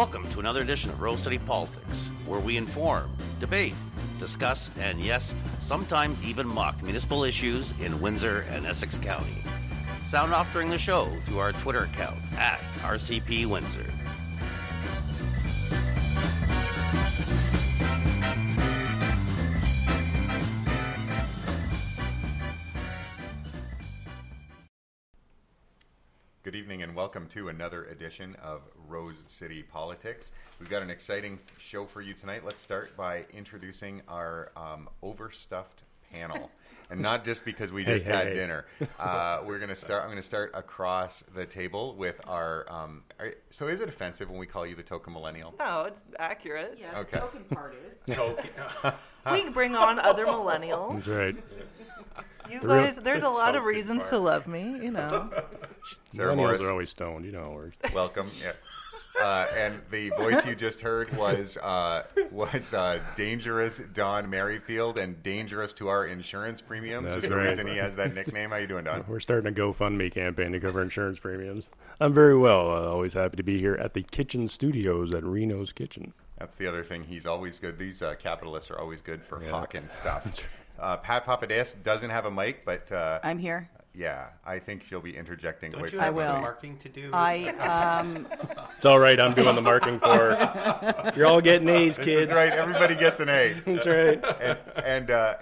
Welcome to another edition of Rose City Politics, where we inform, debate, discuss, and yes, sometimes even mock municipal issues in Windsor and Essex County. Sound off during the show through our Twitter account at RCP Windsor. Good evening and welcome to another edition of Rose City Politics. We've got an exciting show for you tonight. Let's start by introducing our overstuffed panel. And not just because we just had dinner. We're going to start. I'm going to start across the table with our. So is it offensive when we call you the token millennial? No, it's accurate. Yeah, okay. The token part is. We can bring on other millennials. That's right. You guys, there's a lot of reasons to love me. You know, Sarah Morris are always stoned. You know, or welcome. Yeah. And the voice you just heard was dangerous Don Merrifield and dangerous to our insurance premiums. That's is right. The reason he has that nickname. How you doing, Don? We're starting a GoFundMe campaign to cover insurance premiums. I'm very well. Always happy to be here at the Kitchen Studios at Reno's Kitchen. That's the other thing. He's always good. These capitalists are always good for hawking stuff. Pat Papadeas doesn't have a mic, but I'm here. Yeah, I think she'll be interjecting. Don't you have some marking to do? It's all right. I'm doing the marking for. You're all getting A's, kids. That's right. Everybody gets an A. That's right.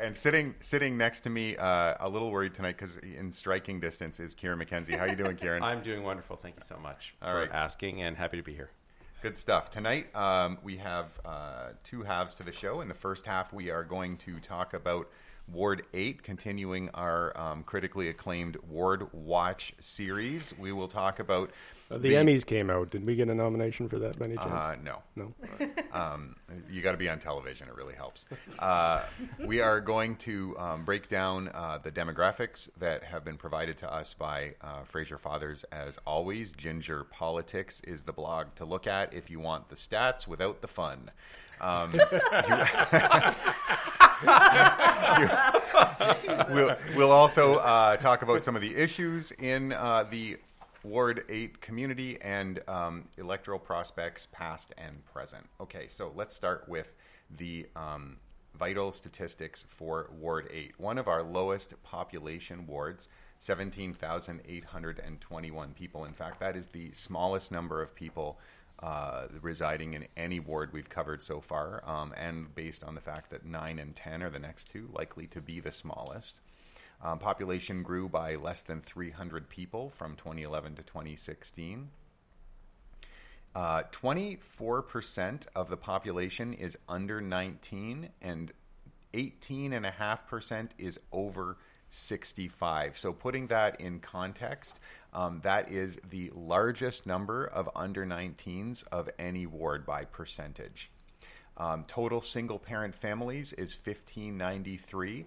And sitting next to me, a little worried tonight because in striking distance is Kieran McKenzie. How you doing, Kieran? I'm doing wonderful. Thank you so much for asking, and happy to be here. Good stuff. Tonight we have two halves to the show. In the first half, we are going to talk about Ward 8, continuing our critically acclaimed Ward Watch series. We will talk about... The Emmys came out. Did we get a nomination for that by any chance? No. You got to be on television. It really helps. We are going to break down the demographics that have been provided to us by Fraser Fathers, as always. Ginger Politics is the blog to look at if you want the stats without the fun. We'll also talk about some of the issues in the Ward 8 community and electoral prospects past and present. Okay, so let's start with the vital statistics for Ward 8. One of our lowest population wards, 17,821 people. In fact, that is the smallest number of people residing in any ward we've covered so far, and based on the fact that 9 and 10 are the next two, likely to be the smallest. Population grew by less than 300 people from 2011 to 2016. 24% of the population is under 19, and 18.5% is over 65. So putting that in context, that is the largest number of under 19s of any ward by percentage. Total single-parent families is 1,593.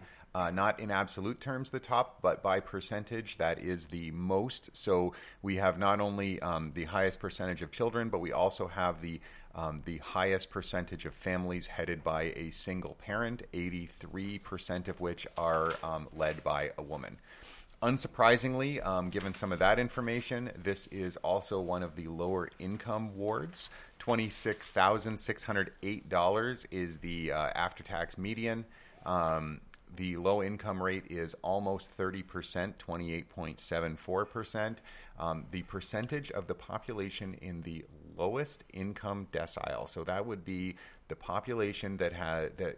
Not in absolute terms the top, but by percentage, that is the most. So we have not only the highest percentage of children, but we also have the highest percentage of families headed by a single parent, 83% of which are led by a woman. Unsurprisingly, given some of that information, this is also one of the lower income wards. $26,608 is the after-tax median. The low income rate is almost 30%, 28.74%. The percentage of the population in the lowest income decile, so that would be the population that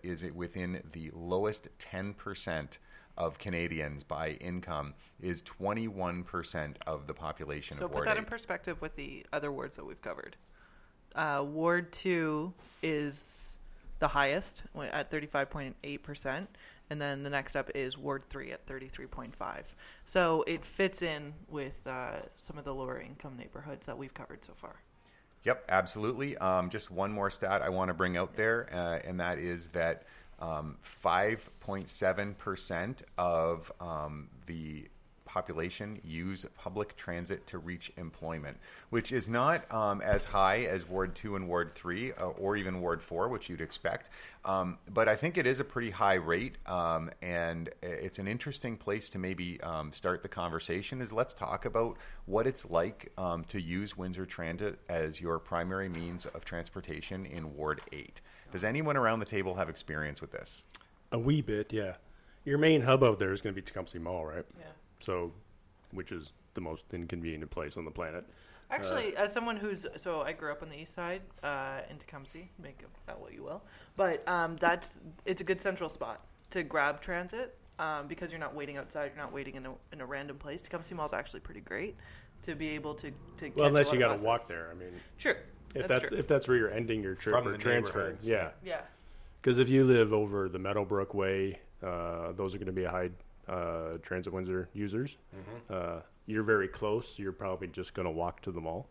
is within the lowest 10% of Canadians by income, is 21% of the population of Ward 8. So put that in perspective with the other wards that we've covered. Ward 2 is the highest at 35.8%. And then the next up is Ward 3 at 33.5. So it fits in with some of the lower income neighborhoods that we've covered so far. Yep, absolutely. Just one more stat I want to bring out there, and that is that 5.7% of the population use public transit to reach employment, which is not as high as Ward 2 and Ward 3 or even Ward 4, which you'd expect. But I think it is a pretty high rate, and it's an interesting place to maybe start the conversation is let's talk about what it's like to use Windsor Transit as your primary means of transportation in Ward 8. Does anyone around the table have experience with this? A wee bit, yeah. Your main hub out there is going to be Tecumseh Mall, right? Yeah. So, which is the most inconvenient place on the planet. Actually, as someone who's... So, I grew up on the east side in Tecumseh. Make of that what you will. But it's a good central spot to grab transit because you're not waiting outside. You're not waiting in a random place. Tecumseh Mall is actually pretty great to be able to get... Well, unless you got to walk there, I mean... Sure. If that's where you're ending your trip from or transferring. Yeah. Yeah. Because if you live over the Meadowbrook Way... those are going to be high transit Windsor users. Mm-hmm. You're very close. You're probably just going to walk to the mall.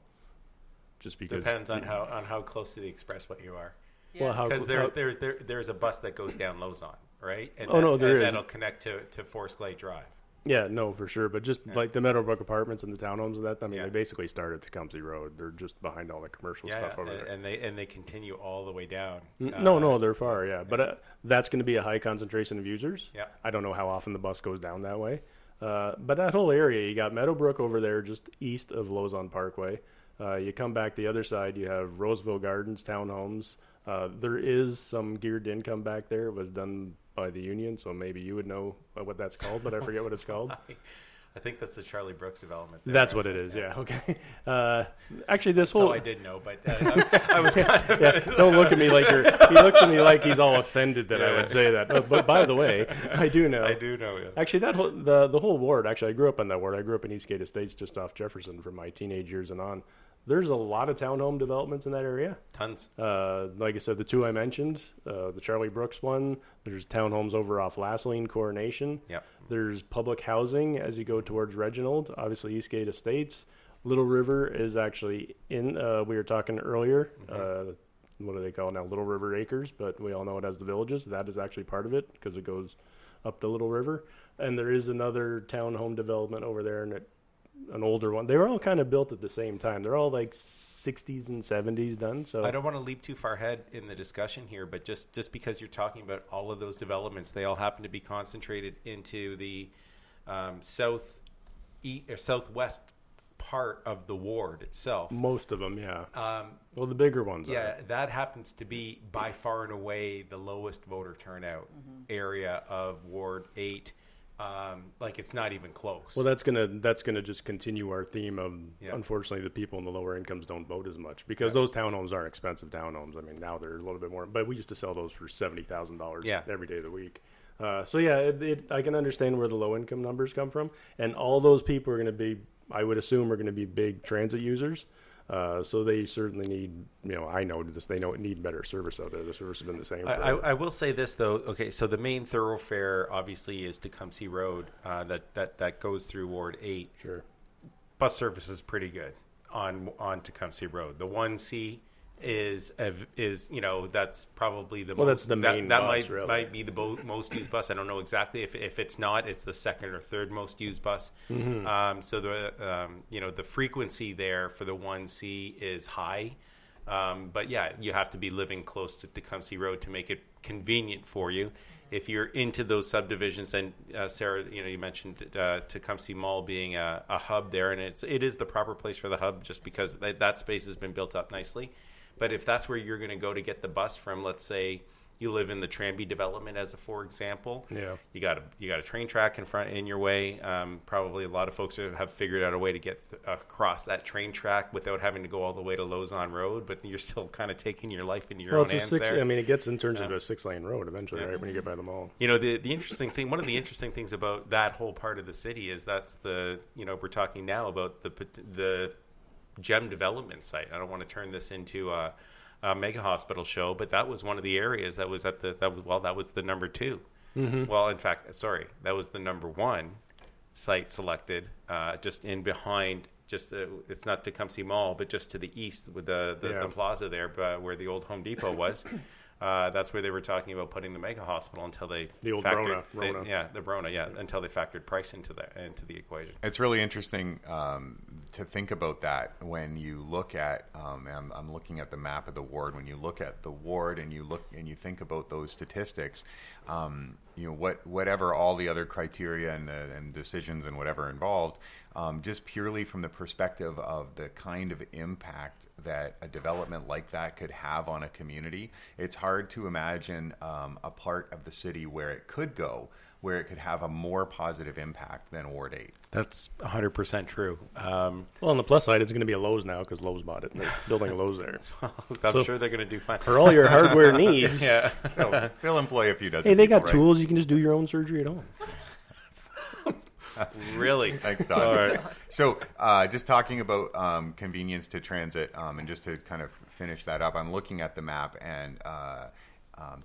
Just because depends on how close to the expressway you are. Yeah. Well, because there's a bus that goes down Lauzon, right? And that'll connect to Forest Glade Drive. Yeah, no, for sure. But just like the Meadowbrook Apartments and the townhomes and that, I mean, they basically start at Tecumseh Road. They're just behind all the commercial stuff over there. And they continue all the way down. No, they're far, yeah. But that's going to be a high concentration of users. Yeah. I don't know how often the bus goes down that way. But that whole area, you got Meadowbrook over there just east of Lauzon Parkway. You come back the other side, you have Roseville Gardens, townhomes. There is some geared income back there. It was done by the union, so maybe you would know what that's called, but I forget what it's called. I think that's the Charlie Brooks development. That's what it is, yeah. Okay. Actually, this whole... So I did know, but I was kind of... Yeah, don't look at me like you're... He looks at me like he's all offended that I would say that. But by the way, I do know. I do know, yeah. Actually, that whole, the whole ward, actually, I grew up on that ward. I grew up in Eastgate Estates just off Jefferson from my teenage years and on. There's a lot of townhome developments in that area. Tons. Like I said, the two I mentioned, the Charlie Brooks one. There's townhomes over off Lassaline, Coronation. Yep. There's public housing as you go towards Reginald. Obviously, Eastgate Estates. Little River is actually in, we were talking earlier, mm-hmm. What do they call now? Little River Acres, but we all know it as the Villages. That is actually part of it because it goes up to Little River. And there is another townhome development over there, and an older one. They were all kind of built at the same time. They're all like 60s and 70s done. So I don't want to leap too far ahead in the discussion here, but just because you're talking about all of those developments, they all happen to be concentrated into the southwest part of the ward itself. Most of them, yeah. Well, the bigger ones. Yeah, that happens to be by far and away the lowest voter turnout area of Ward 8. Like it's not even close. Well, that's gonna just continue our theme of unfortunately the people in the lower incomes don't vote as much because those townhomes are expensive townhomes. I mean now they're a little bit more, but we used to sell those for $70,000 every day of the week. I can understand where the low income numbers come from, and all those people are going to be, I would assume, are going to be big transit users. So they certainly need, I know this, they know it need better service out there. The service has been the same. I will say this though. Okay. So the main thoroughfare obviously is Tecumseh Road, that goes through Ward 8. Sure. Bus service is pretty good on Tecumseh Road. The 1C is that's probably the most, that's the main that bus, might be the most used bus. I don't know exactly if it's not, it's the second or third most used bus. Mm-hmm. So the the frequency there for the 1C is high. But yeah, you have to be living close to Tecumseh Road to make it convenient for you. If you're into those subdivisions, and Sarah, you mentioned Tecumseh Mall being a hub there, and it is the proper place for the hub just because that space has been built up nicely. But if that's where you're going to go to get the bus from, let's say you live in the Tranby development as for example, you got a train track in your way. Probably a lot of folks have figured out a way to get across that train track without having to go all the way to Lauzon Road, but you're still kind of taking your life into your own hands there. I mean, it gets in terms of a 6-lane road eventually, right? When you get by the mall. The interesting thing, one of the interesting things about that whole part of the city is that's the, we're talking now about the gem development site. I don't want to turn this into a mega hospital show, but that was one of the areas that was that was the number two. Mm-hmm. Well, in fact, sorry, that was the number one site selected, just in behind, it's not Tecumseh Mall, but just to the east with the plaza there, where the old Home Depot was. That's where they were talking about putting the mega hospital until they until they factored price into the equation. It's really interesting to think about that when you look at and I'm looking at the map of the ward. When you look at the ward and you look and you think about those statistics, you know, whatever all the other criteria and decisions and whatever involved, just purely from the perspective of the kind of impact that a development like that could have on a community, it's hard to imagine a part of the city where it could go, where it could have a more positive impact than Ward 8. That's 100% true. Well, on the plus side, it's going to be a Lowe's now because Lowe's bought it. They're building a Lowe's there. I'm sure they're going to do fine. For all your hardware needs. Yeah, so they'll employ a few dozen. Hey, they got tools. You can just do your own surgery at home. Really? Thanks, Don. All right. So just talking about convenience to transit, and just to kind of finish that up, I'm looking at the map, and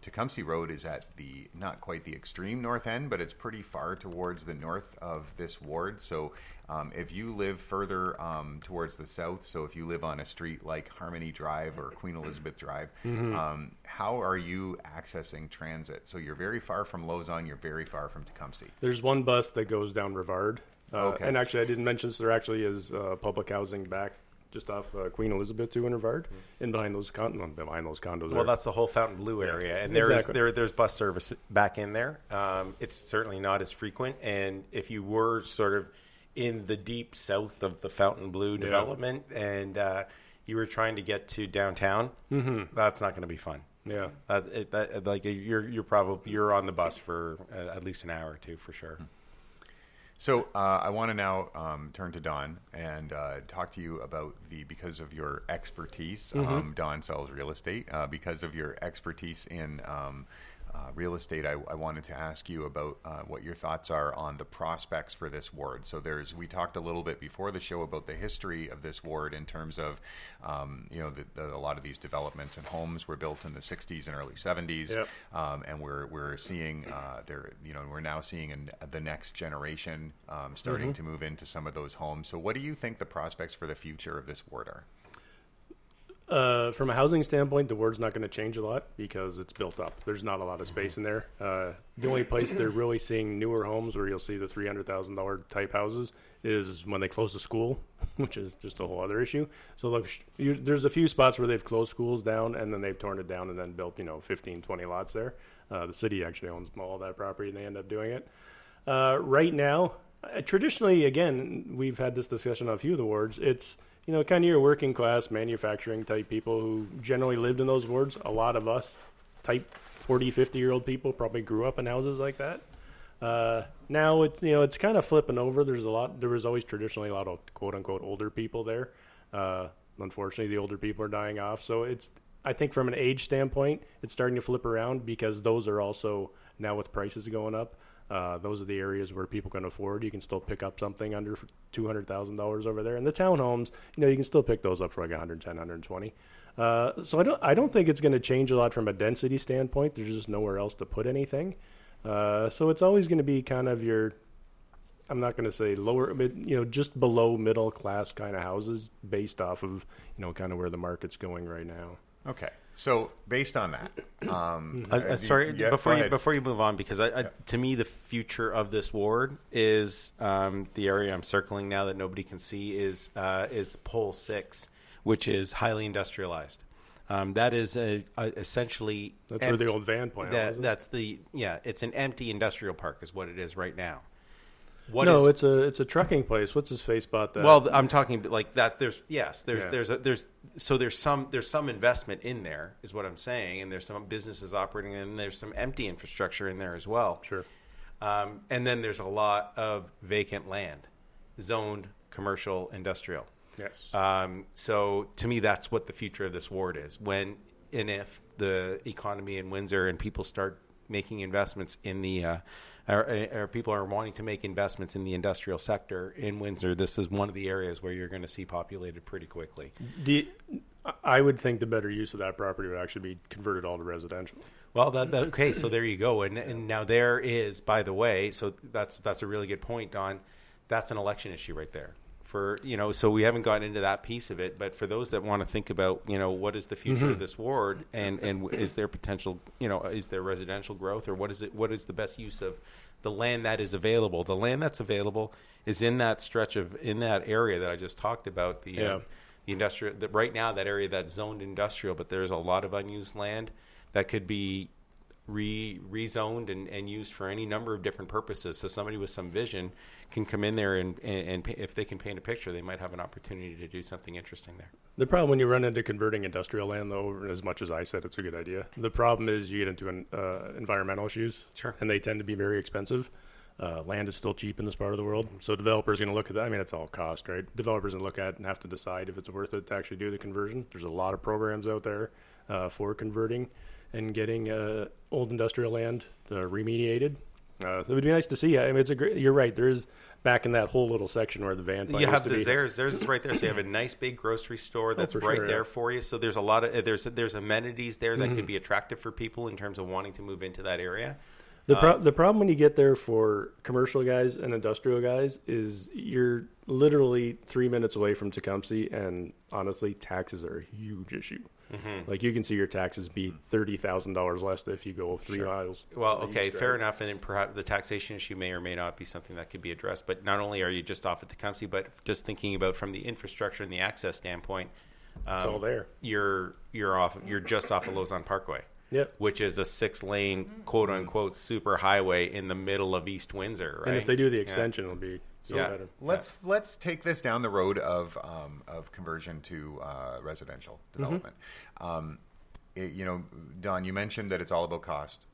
Tecumseh Road is at the, not quite the extreme north end, but it's pretty far towards the north of this ward. So if you live further towards the south, so if you live on a street like Harmony Drive or Queen Elizabeth Drive, how are you accessing transit? So you're very far from Lauzon, you're very far from Tecumseh. There's one bus that goes down Rivard. Okay. And actually, I didn't mention this, there actually is public housing back just off Queen Elizabeth to Rivard, and behind those condos. Well, that's the whole Fountainbleu area, and there's bus service back in there. It's certainly not as frequent, and if you were sort of in the deep south of the Fountainbleu development, and you were trying to get to downtown, that's not going to be fun. Yeah, you're on the bus for at least an hour or two for sure. So I want to now turn to Don and talk to you about because of your expertise, Don sells real estate. Because of your expertise in real estate, I wanted to ask you about what your thoughts are on the prospects for this ward. So we talked a little bit before the show about the history of this ward in terms of, a lot of these developments and homes were built in the 60s and early 70s. Yep. And we're seeing we're now seeing the next generation starting to move into some of those homes. So what do you think the prospects for the future of this ward are? From a housing standpoint, the ward's not going to change a lot because it's built up. There's not a lot of space in there. The only place they're really seeing newer homes where you'll see the $300,000 type houses is when they close the school, which is just a whole other issue. So look, there's a few spots where they've closed schools down and then they've torn it down and then built, 15, 20 lots there. The city actually owns all that property and they end up doing it. Right now, traditionally, again, we've had this discussion on a few of the wards. It's kind of your working class manufacturing type people who generally lived in those wards. A lot of us type 40, 50-year-old people probably grew up in houses like that. Now it's, it's kind of flipping over. There was always traditionally a lot of quote unquote older people there. Unfortunately, the older people are dying off. So I think from an age standpoint, it's starting to flip around because those are also now with prices going up. Those are the areas where people can afford. You can still pick up something under $200,000 over there. And the townhomes, you can still pick those up for like $110,000, $120,000. So I don't think it's going to change a lot from a density standpoint. There's just nowhere else to put anything. So it's always going to be kind of your, I'm not going to say lower, but just below middle class kind of houses based off of kind of where the market's going right now. Okay. So based on that, before you move on, because to me the future of this ward is the area I'm circling now that nobody can see is Pole 6, which is highly industrialized. That is essentially that's empty, where the old van plant. It's an empty industrial park is what it is right now. It's a trucking place. What's his face bought that? Well, I'm talking like that. There's some investment in there is what I'm saying, and there's some businesses operating in, and there's some empty infrastructure in there as well. Sure. And then there's a lot of vacant land, zoned commercial industrial. Yes. So to me, that's what the future of this ward is. When and if the economy in Windsor and people start making investments in the people are wanting to make investments in the industrial sector in Windsor, this is one of the areas where you're going to see populated pretty quickly. I would think the better use of that property would actually be converted all to residential. Well, okay, so there you go. And now there is, by the way, so that's a really good point, Don. That's an election issue right there for, you know, so we haven't gotten into that piece of it. But for those that want to think about, you know, what is the future of this ward, and is there potential, you know, is there residential growth, or what is it? What is the best use of the land that is available? The land that's available is in that stretch of, in that area that I just talked about, the industrial, that right now, that area that's zoned industrial, but there's a lot of unused land that could be rezoned and used for any number of different purposes. So somebody with some vision can come in there and if they can paint a picture, they might have an opportunity to do something interesting there. The problem when you run into converting industrial land, though, as much as I said it's a good idea, the problem is you get into environmental issues. Sure. And they tend to be very expensive. Land is still cheap in this part of the world, so developers are going to look at that. I mean, it's all cost, right? Developers are going to look at it and have to decide if it's worth it to actually do the conversion. There's a lot of programs out there for converting and getting old industrial land remediated. So it would be nice to see. I mean, it's a great, you're right. There is back in that whole little section where the van. You have the Zares. Zares is right there. So you have a nice big grocery store that's there for you. So there's a lot of there's amenities there that could be attractive for people in terms of wanting to move into that area. The problem when you get there for commercial guys and industrial guys is you're literally 3 minutes away from Tecumseh, and honestly, taxes are a huge issue. Mm-hmm. Like, you can see your taxes be $30,000 less if you go 3 miles. Well, okay, fair enough. And then perhaps the taxation issue may or may not be something that could be addressed. But not only are you just off at Tecumseh, but just thinking about from the infrastructure and the access standpoint, it's all there. You're just off of Lauzon Parkway. Yep. Which is a 6-lane, quote unquote, super highway in the middle of East Windsor, right? And if they do the extension, it'll be better. Let's take this down the road of conversion to residential development. Don, you mentioned that it's all about cost,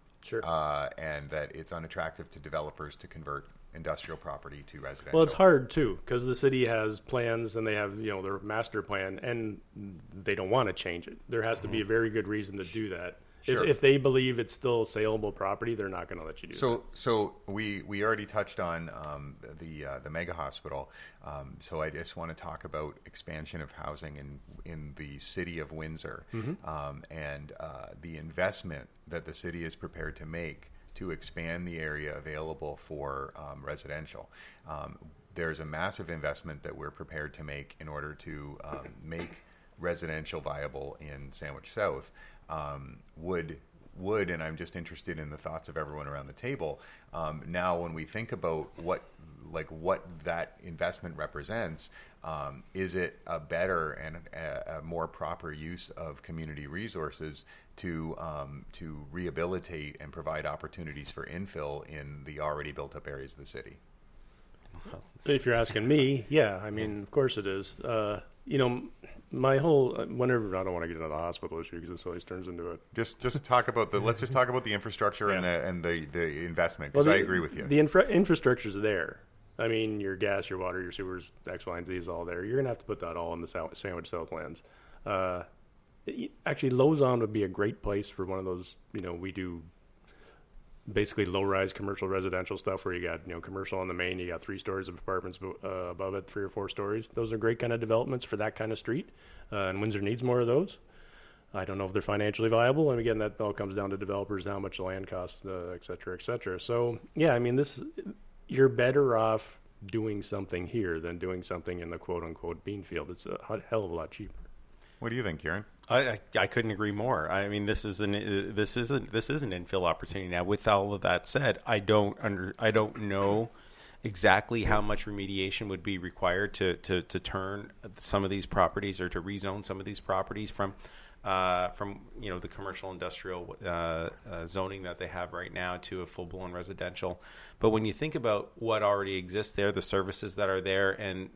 and that it's unattractive to developers to convert industrial property to residential. Well, it's hard too, because the city has plans and they have, their master plan, and they don't want to change it. There has to be a very good reason to do that. Sure. If they believe it's still saleable property, they're not going to let you do that. So we already touched on the mega hospital. So I just want to talk about expansion of housing in the city of Windsor, and the investment that the city is prepared to make to expand the area available for residential. There's a massive investment that we're prepared to make in order to make residential viable in Sandwich South. Would and I'm just interested in the thoughts of everyone around the table. Now, when we think about what that investment represents, is it a better and a more proper use of community resources to rehabilitate and provide opportunities for infill in the already built up areas of the city? If you're asking me, yeah, I mean, of course it is. My whole whenever I don't want to get into the hospital issue because this always turns into a just talk about the let's just talk about the infrastructure and the investment, because I agree with you. The infrastructure's there. I mean, your gas, your water, your sewers, X, Y, and Z is all there. You're gonna have to put that all in the Sandwich Southlands. Actually, Lauzon would be a great place for one of those. We do basically low-rise commercial residential stuff where you got commercial on the main, you got 3 stories of apartments above it, 3 or 4 stories. Those are great kind of developments for that kind of street, and Windsor needs more of those. I don't know if they're financially viable, and again, that all comes down to developers, how much land costs, et cetera, et cetera. So yeah, I mean, you're better off doing something here than doing something in the quote-unquote bean field. It's a hell of a lot cheaper. What do you think, Kieran? I couldn't agree more. I mean, this is an infill opportunity. Now, with all of that said, I don't know exactly how much remediation would be required to turn some of these properties or to rezone some of these properties from the commercial industrial zoning that they have right now to a full-blown residential. But when you think about what already exists there, the services that are there, and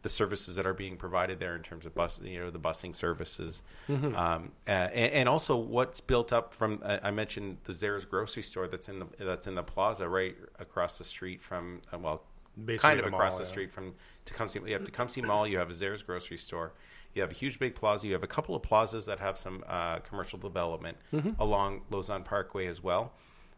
the services that are being provided there in terms of bus, the busing services, and also what's built up from. I mentioned the Zares grocery store that's in the plaza right across the street from. Street from Tecumseh. You have Tecumseh Mall. You have a Zares grocery store. You have a huge big plaza. You have a couple of plazas that have some commercial development along Lauzon Parkway as well.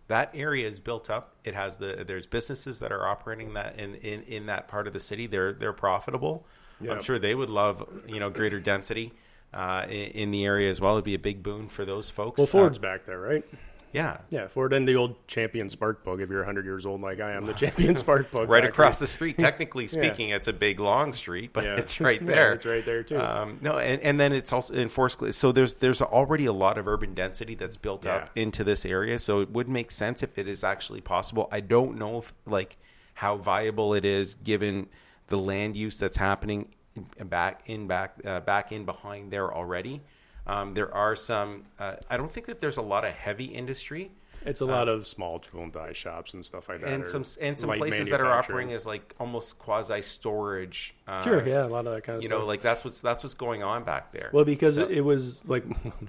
That area is built up. It has there's businesses that are operating that in that part of the city. They're profitable. Yep. I'm sure they would love greater density in the area as well. It'd be a big boon for those folks. Well, Ford's back there, right? Yeah, Ford and the old Champion Spark Plug. If you're 100 years old like I am, the Champion Spark Plug. Right across the street. Technically speaking, it's a big, long street, but it's right there. It's right there, too. No, and then it's also in Forest Glade. So there's already a lot of urban density that's built up into this area, so it would make sense if it is actually possible. I don't know if how viable it is given the land use that's happening back in behind there already. There are some, I don't think that there's a lot of heavy industry. It's a lot of small tool and die shops and stuff like that. And some places that are operating as almost quasi storage. A lot of that kind of stuff. That's what's going on back there. Well, because it was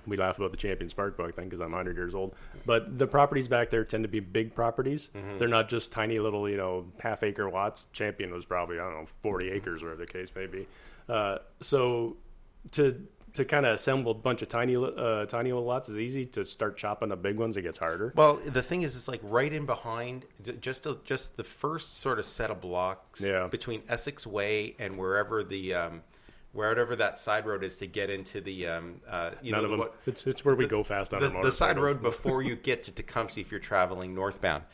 we laugh about the Champion Spark Plug thing because I'm 100 years old, but the properties back there tend to be big properties. Mm-hmm. They're not just tiny little, half acre lots. Champion was probably, 40 acres, whatever the case may be. To kind of assemble a bunch of tiny little lots is easy. To start chopping the big ones, it gets harder. Well, the thing is, it's right in behind, just the first sort of set of blocks between Essex Way and wherever the wherever that side road is to get into the it's where we go fast on the side road before you get to Tecumseh if you're traveling northbound.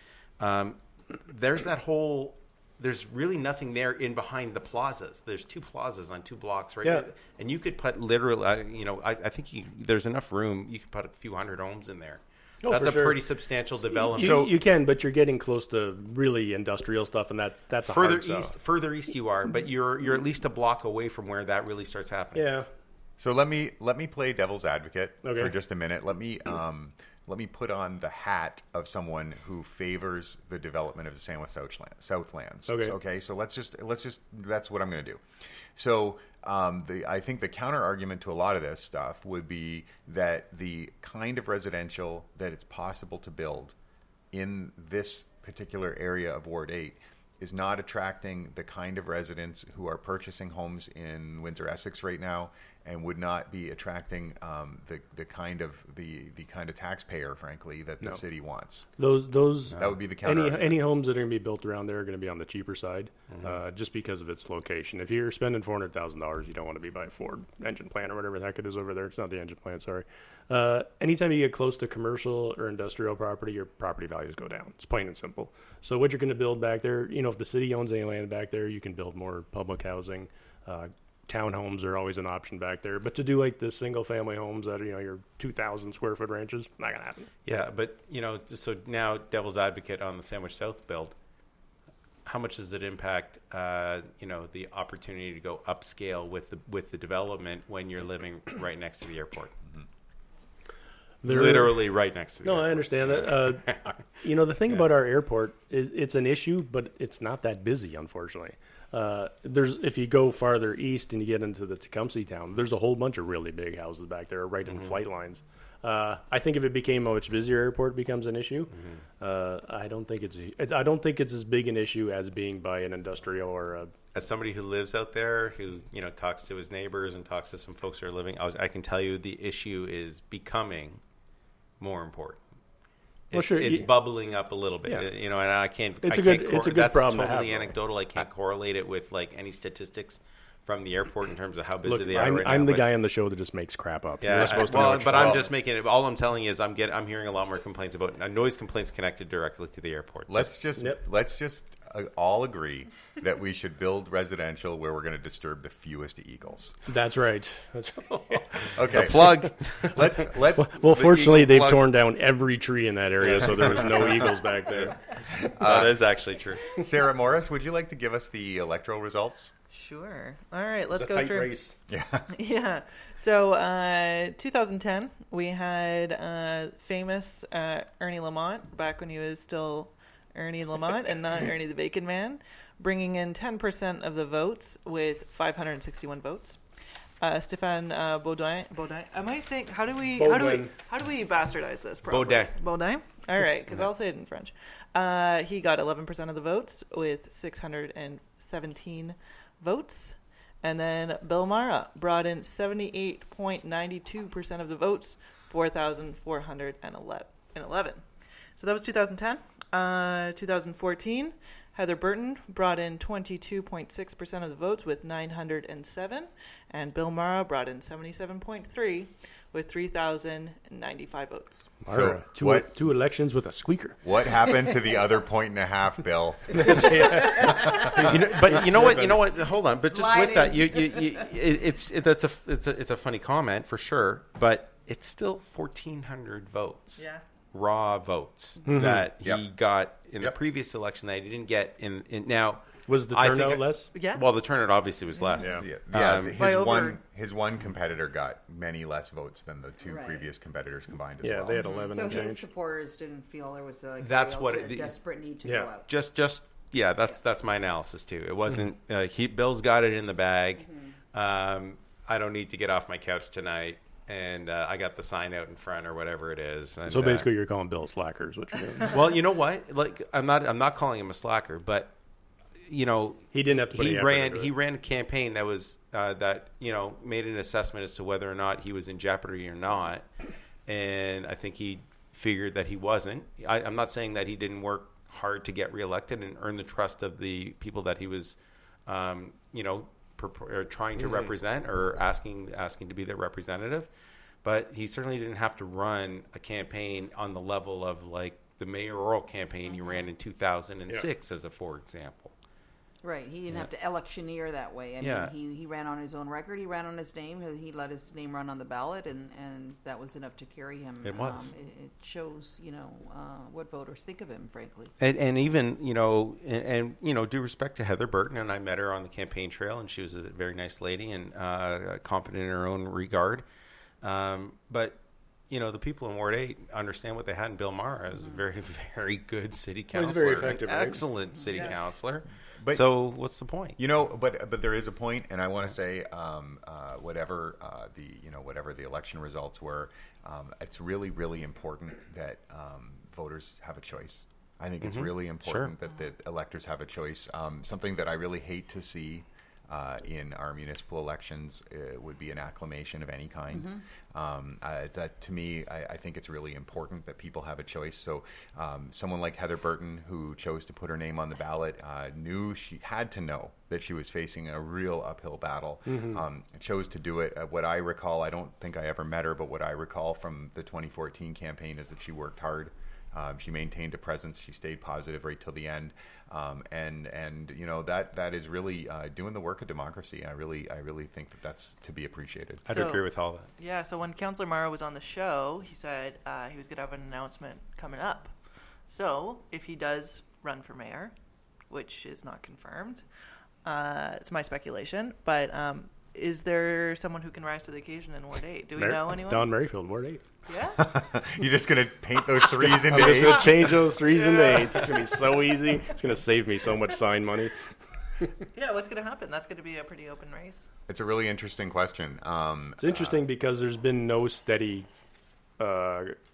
There's really nothing there in behind the plazas. There's two plazas on two blocks right there. And you could put literally, I think there's enough room. You could put a few hundred homes in there. Oh, that's pretty substantial development. You can, but you're getting close to really industrial stuff, and that's further east. Further east you are, but you're at least a block away from where that really starts happening. Yeah. So let me play devil's advocate for just a minute. Let me put on the hat of someone who favors the development of the Sandwich Southlands. Okay. So let's just that's what I'm going to do. So I think the counter argument to a lot of this stuff would be that the kind of residential that it's possible to build in this particular area of Ward 8 is not attracting the kind of residents who are purchasing homes in Windsor, Essex right now, and would not be attracting the kind of taxpayer, frankly, that the city wants. That would be the counter. Any homes that are going to be built around there are going to be on the cheaper side, just because of its location. If you're spending $400,000, you don't want to be by Ford engine plant or whatever the heck it is over there. It's not the engine plant, sorry. Anytime you get close to commercial or industrial property, your property values go down. It's plain and simple. So what you're going to build back there, if the city owns any land back there, you can build more public housing. Townhomes are always an option back there, but to do the single family homes that are, your 2,000 square foot ranches, not going to happen. Yeah. But so now devil's advocate on the Sandwich South build, how much does it impact, the opportunity to go upscale with the development when you're living right next to the airport? Mm-hmm. Literally right next to the airport. I understand that. The thing about our airport is it's an issue, but it's not that busy, unfortunately. If you go farther east and you get into the Tecumseh town, there's a whole bunch of really big houses back there right in flight lines. I think if it became a much busier airport, it becomes an issue. I don't think it's as big an issue as being by an industrial or a... As somebody who lives out there, who talks to his neighbors and talks to some folks who are living, I can tell you the issue is becoming more important. It's bubbling up a little bit, and I can't. It's a good problem. That's totally anecdotal. I can't correlate it with any statistics from the airport in terms of how busy they are. I'm the guy on the show that just makes crap up. Yeah, I'm just making it. All I'm telling you is I'm hearing a lot more complaints about noise complaints connected directly to the airport. Let's just all agree that we should build residential where we're going to disturb the fewest eagles. That's right. Okay. The plug. Well, fortunately, they've torn down every tree in that area, so there was no eagles back there. That is actually true. Sarah Morris, would you like to give us the electoral results? Sure. All right, let's go through. It's a tight race. Yeah. So, 2010, we had famous Ernie Lamont, back when he was still Ernie Lamont and not Ernie the Bacon Man, bringing in 10% of the votes with 561 votes. Stéphane Baudin. Am I saying how do we bastardize this properly? Baudin. All right, because I'll say it in French. He got 11% of the votes with 617 votes, and then Bill Marra brought in 78.92% of the votes, 4,411. So that was 2010. 2014, Heather Burton brought in 22.6% of the votes with 907, and Bill Marra brought in 77.3 with 3,095 votes. So two elections with a squeaker. What happened to the other point and a half, Bill? You know what? Hold on. But just with that, it's a funny comment for sure. But it's still 1,400 votes. Yeah. Raw votes that he got in the previous election that he didn't get in now. Was the turnout less? Yeah. Well, the turnout obviously was less. Yeah. His one competitor got many less votes than the two previous competitors combined as well. Yeah, they had 11. So his supporters didn't feel there was a desperate need to go out. That's my analysis too. It wasn't Bill's got it in the bag. Mm-hmm. I don't need to get off my couch tonight. And I got the sign out in front, or whatever it is. And, so basically, you're calling Bill slackers, which you well, you know what? Like I'm not calling him a slacker, but you know, he didn't have to. He ran a campaign that was made an assessment as to whether or not he was in jeopardy or not, and I think he figured that he wasn't. I'm not saying that he didn't work hard to get reelected and earn the trust of the people that he was, or trying to represent or asking to be their representative, but he certainly didn't have to run a campaign on the level of like the mayoral campaign he ran in 2006 as a for example. Right, he didn't have to electioneer that way. I mean, he ran on his own record. He ran on his name. He let his name run on the ballot, and that was enough to carry him. It was. It shows, what voters think of him, frankly. And even, due respect to Heather Burton, and I met her on the campaign trail, and she was a very nice lady and competent in her own regard. The people in Ward 8 understand what they had in Bill Marra. He was a very, very good city councilor. He was very effective. Excellent city councilor. But, so what's the point? But there is a point, and I want to say whatever the election results were, it's really, really important that voters have a choice. I think it's really important that the electors have a choice. Something that I really hate to see in our municipal elections would be an acclamation of any kind. That to me, I think it's really important that people have a choice. So someone like Heather Burton, who chose to put her name on the ballot, knew she had to know that she was facing a real uphill battle, chose to do it. What I recall, I don't think I ever met her, but what I recall from the 2014 campaign is that she worked hard. She maintained a presence. She stayed positive right till the end, that is really doing the work of democracy. I really think that's to be appreciated. I'd agree with all that. Yeah. So when Councillor Morrow was on the show, he said he was going to have an announcement coming up. So if he does run for mayor, which is not confirmed, it's my speculation, but. Is there someone who can rise to the occasion in Ward 8? Do we know anyone? Don Merrifield, Ward 8. Yeah? You're just going to paint those threes into eights? I'm just going to change those threes into eights. It's going to be so easy. It's going to save me so much sign money. Yeah, what's going to happen? That's going to be a pretty open race. It's a really interesting question. It's interesting because there's been no steady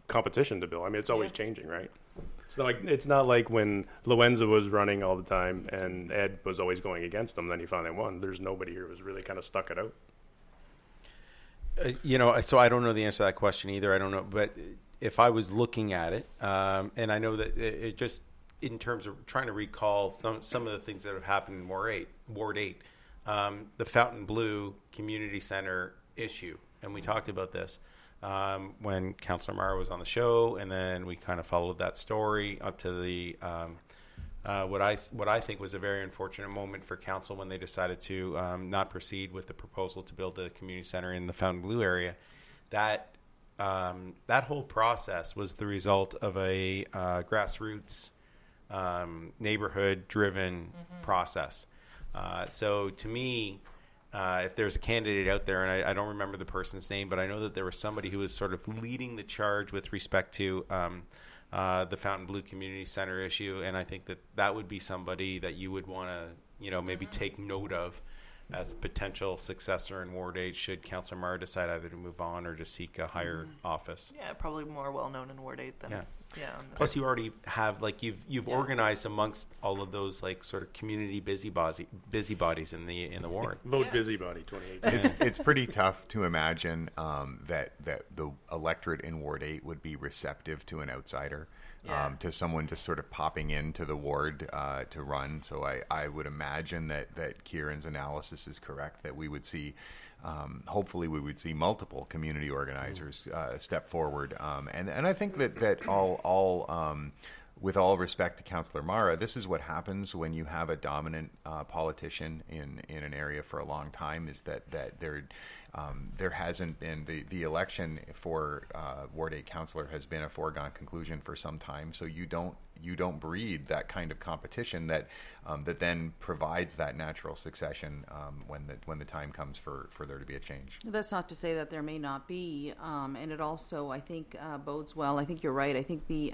competition to Bill. I mean, it's always changing, right? It's not like when Loenza was running all the time and Ed was always going against him. Then he finally won. There's nobody here who's really kind of stuck it out. So I don't know the answer to that question either. I don't know. But if I was looking at it, and I know that it just in terms of trying to recall some of the things that have happened in Ward 8, the Fountainbleu Community Center issue. And we talked about this. When Councillor Morrow was on the show, and then we kind of followed that story up to the what I think was a very unfortunate moment for council when they decided to not proceed with the proposal to build a community center in the Fountainbleu area. That whole process was the result of a grassroots neighborhood-driven process. So to me. If there's a candidate out there, and I don't remember the person's name, but I know that there was somebody who was sort of leading the charge with respect to the Fountainbleu Community Center issue, and I think that would be somebody that you would want to, maybe take note of as a potential successor in Ward 8 should Councillor Morrow decide either to move on or to seek a higher office. Yeah, probably more well-known in Ward 8 than... Yeah. Yeah. Plus, you already have you've organized amongst all of those sort of community busybodies in the ward. Vote busybody 2018. It's pretty tough to imagine that the electorate in Ward 8 would be receptive to an outsider, to someone just sort of popping into the ward to run. So I would imagine that Kieran's analysis is correct, that we would see hopefully we would see multiple community organizers step forward. And I think that with all respect to Councillor Marra, this is what happens when you have a dominant politician in an area for a long time, is that there hasn't been the election for Ward 8 councillor has been a foregone conclusion for some time. So you don't breed that kind of competition that then provides that natural succession when the time comes for there to be a change. That's not to say that there may not be, and it also, I think, bodes well. I think you're right. I think the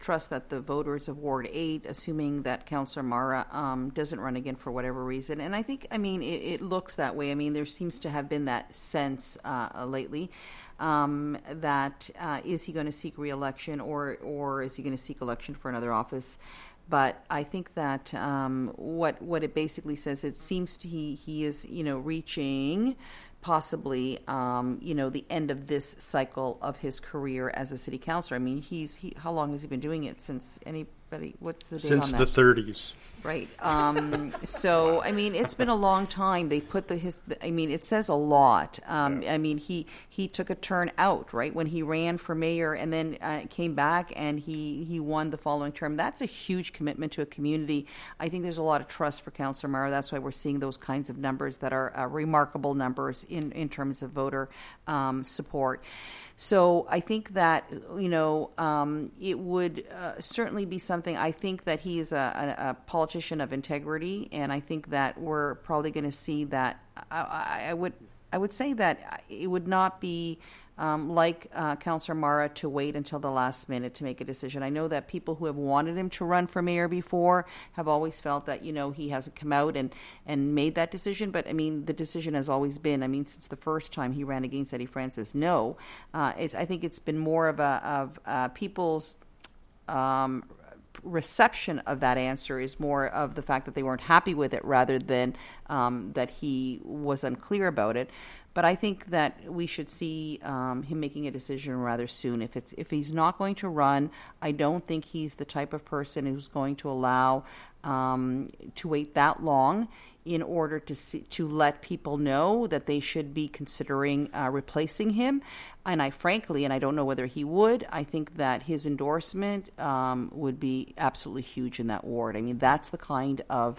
trust that the voters of Ward 8, assuming that Councillor Marra doesn't run again for whatever reason, and I think, I mean, it looks that way. I mean, there seems to have been that sense lately. Is he going to seek re-election or is he going to seek election for another office? But I think that what it basically says, it seems to he is, reaching possibly, the end of this cycle of his career as a city councillor. I mean, how long has he been doing it since anybody? What's the date on that? Since the 30s. Right. So, I mean, it's been a long time. They put it says a lot. Yeah. I mean, he took a turn out, right, when he ran for mayor and then came back and he won the following term. That's a huge commitment to a community. I think there's a lot of trust for Councillor Marra. That's why we're seeing those kinds of numbers that are remarkable numbers in terms of voter support. So I think that, it would certainly be something. I think that he is a politician of integrity, and I think that we're probably going to see that. I would say that it would not be like Councillor Marra to wait until the last minute to make a decision. I know that people who have wanted him to run for mayor before have always felt that, he hasn't come out and made that decision. But, I mean, the decision has always been, since the first time he ran against Eddie Francis, no. I think it's been more of people's reception of that answer is more of the fact that they weren't happy with it rather than that he was unclear about it. But I think that we should see him making a decision rather soon. If he's not going to run, I don't think he's the type of person who's going to allow to wait that long in order to let people know that they should be considering replacing him. And I don't know whether he would. I think that his endorsement would be absolutely huge in that ward. I mean, that's the kind of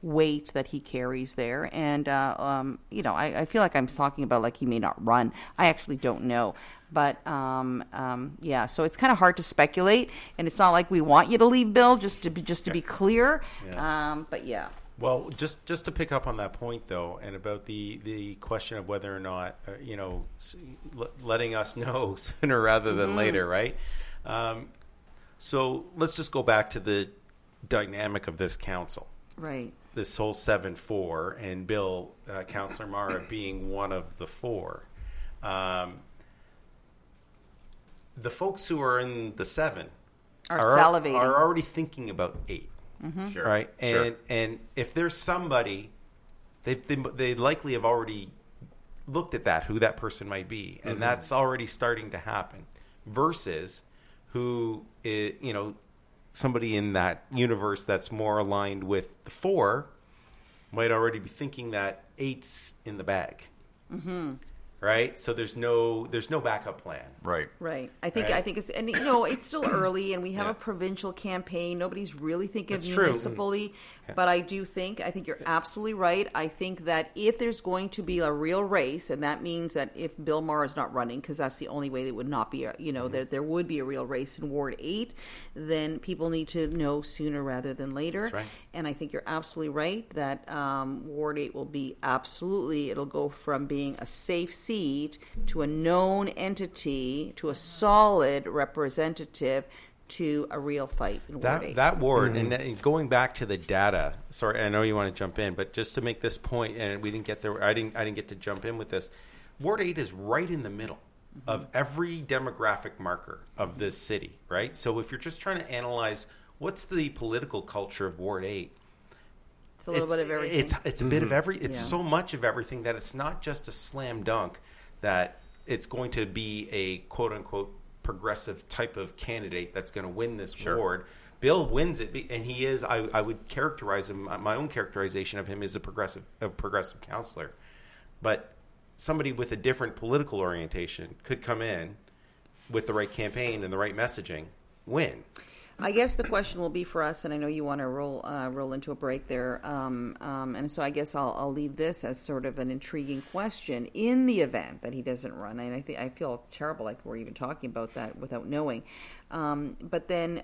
weight that he carries there. And, I feel like I'm talking about like he may not run. I actually don't know. But, so it's kind of hard to speculate. And it's not like we want you to leave, Bill, just to be clear. Yeah. Well, just to pick up on that point, though, and about the question of whether or not, letting us know sooner rather than later, right? So let's just go back to the dynamic of this council. Right. This whole 7-4 and Bill, Councillor Marra being one of the four. The folks who are in the 7 are salivating. Are already thinking about 8. Mm-hmm. Sure. Right, and if there's somebody, they likely have already looked at who that person might be, and that's already starting to happen. Versus who is, somebody in that universe that's more aligned with the 4 might already be thinking that 8's in the bag. Mm-hmm. Right, so there's no backup plan. Right. I think it's, and it's still early, and we have a provincial campaign. Nobody's really thinking municipally, but I think you're absolutely right. I think that if there's going to be a real race, and that means that if Bill Marra is not running, because that's the only way it would not be, there would be a real race in Ward 8, then people need to know sooner rather than later. That's right. And I think you're absolutely right that Ward 8 will be it'll go from being a safe seat to a known entity, to a solid representative, to a real fight in Ward 8. That ward, and going back to the data, sorry, I know you want to jump in, but just to make this point, and we didn't get there, I didn't get to jump in with this, Ward 8 is right in the middle of every demographic marker of this city, right? So if you're just trying to analyze what's the political culture of Ward 8? It's a little bit of everything. It's a bit of every. It's so much of everything that it's not just a slam dunk that it's going to be a quote unquote progressive type of candidate that's going to win this ward. Bill wins it, and he is. I would characterize him. My own characterization of him is a progressive counselor. But somebody with a different political orientation could come in with the right campaign and the right messaging, win. I guess the question will be for us, and I know you want to roll into a break there, and so I guess I'll leave this as sort of an intriguing question. In the event that he doesn't run, and I feel terrible like we're even talking about that without knowing, but then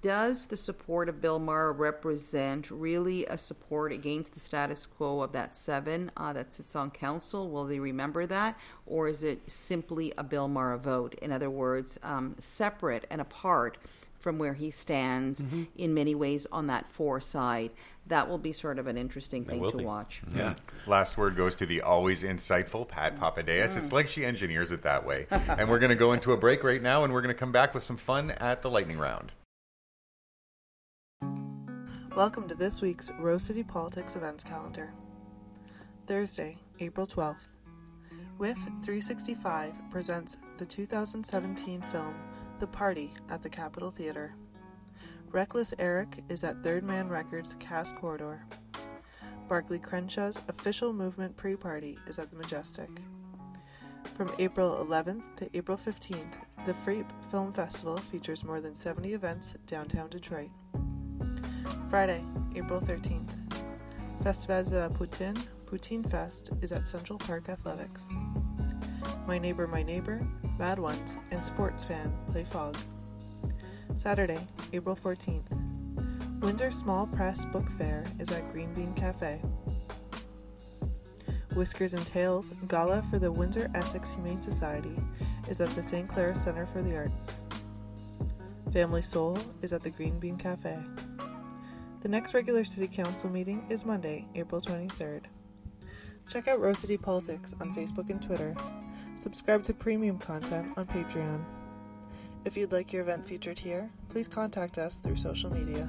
does the support of Bill Marra represent really a support against the status quo of that 7 that sits on council? Will they remember that, or is it simply a Bill Marra vote? In other words, separate and apart from where he stands in many ways on that 4 side. That will be sort of an interesting thing to watch. Mm-hmm. Yeah. Last word goes to the always insightful Pat Papadeas. Mm-hmm. It's like she engineers it that way. And we're going to go into a break right now, and we're going to come back with some fun at the lightning round. Welcome to this week's Rose City Politics events calendar. Thursday, April 12th. WIF 365 presents the 2017 film The Party at the Capitol Theatre. Reckless Eric is at Third Man Records' Cass Corridor. Barclay Crenshaw's official movement pre-party is at the Majestic. From April 11th to April 15th, the Freep Film Festival features more than 70 events downtown Detroit. Friday, April 13th, Festivals de la Poutine, Poutine Fest, is at Central Park Athletics. My Neighbor, Mad Ones, and Sports Fan play Fog. Saturday, April 14th. Windsor Small Press Book Fair is at Green Bean Cafe. Whiskers and Tails Gala for the Windsor Essex Humane Society is at the St. Clair Center for the Arts. Family Soul is at the Green Bean Cafe. The next regular City Council meeting is Monday, April 23rd. Check out Rose City Politics on Facebook and Twitter. Subscribe to premium content on Patreon. If you'd like your event featured here, please contact us through social media.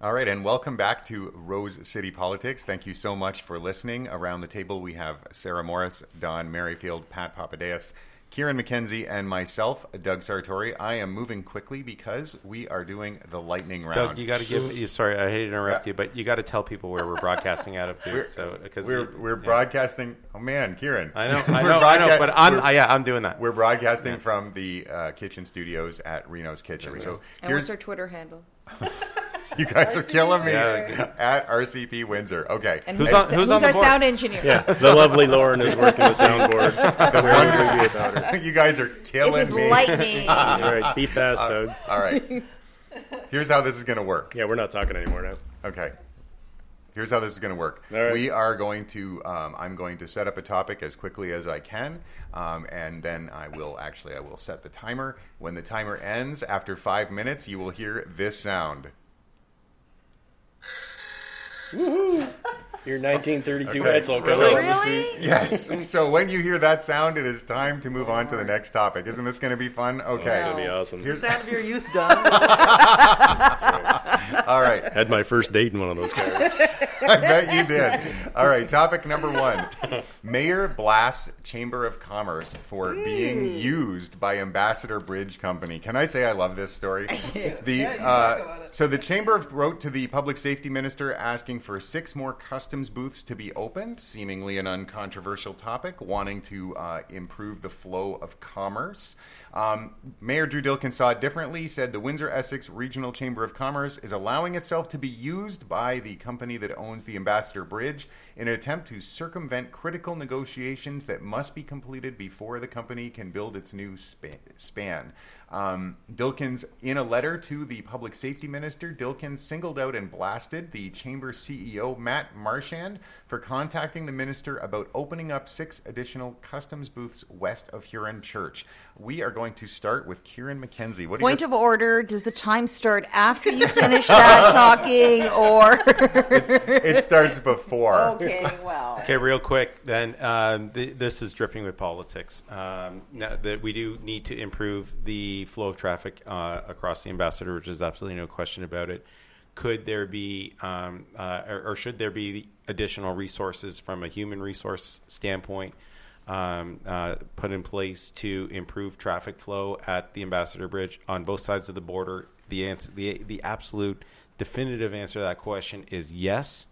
All right, and welcome back to Rose City Politics. Thank you so much for listening. Around the table, we have Sarah Morris, Don Merrifield, Pat Papadeas, Kieran McKenzie, and myself, Doug Sartori. I am moving quickly because we are doing the lightning round. Doug, you got to give. Sorry, I hate to interrupt you, but you got to tell people where we're broadcasting out of. We're broadcasting. Oh man, Kieran, I know. But I'm doing that. We're broadcasting from the kitchen studios at Reno's Kitchen. So, and what's our Twitter handle? You guys are killing me. Yeah. At RCP Windsor. Okay. And who's on our sound engineer? Yeah, the lovely Lauren is working the soundboard. You guys are killing me. This is lightning. All right, be fast, Doug. All right. Here's how this is going to work. Yeah, we're not talking anymore now. Okay. Here's how this is going to work. All right. We are going to, I'm going to set up a topic as quickly as I can, and then I will set the timer. When the timer ends, after 5 minutes, you will hear this sound. Woohoo! Your 1932 Edsel. Okay. Really? Yes. So when you hear that sound, it is time to move on to the next topic. Isn't this going to be fun? Okay. It's going to be awesome. Here's the sound of your youth, Don. All right. Had my first date in one of those cars. I bet you did. All right. Topic number 1. Mayor blasts Chamber of Commerce for being used by Ambassador Bridge Company. Can I say I love this story? So the Chamber wrote to the Public Safety Minister asking for 6 more customs booths to be opened, seemingly an uncontroversial topic, wanting to improve the flow of commerce. Mayor Drew Dilkin saw it differently. He said the Windsor-Essex Regional Chamber of Commerce is allowing itself to be used by the company that owns the Ambassador Bridge in an attempt to circumvent critical negotiations that must be completed before the company can build its new span. Dilkins, in a letter to the Public Safety Minister, Dilkins singled out and blasted the Chamber CEO, Matt Marchand, for contacting the minister about opening up 6 additional customs booths west of Huron Church. We are going to start with Kieran McKenzie. Point of order, does the time start after you finish that talking, or? It starts before. Okay, well. Okay, real quick, then. This is dripping with politics. Now that we do need to improve the flow of traffic across the Ambassador, which is absolutely no question about it. Could there be or should there be additional resources from a human resource standpoint put in place to improve traffic flow at the Ambassador Bridge on both sides of the border? The answer, the absolute definitive answer to that question is yes.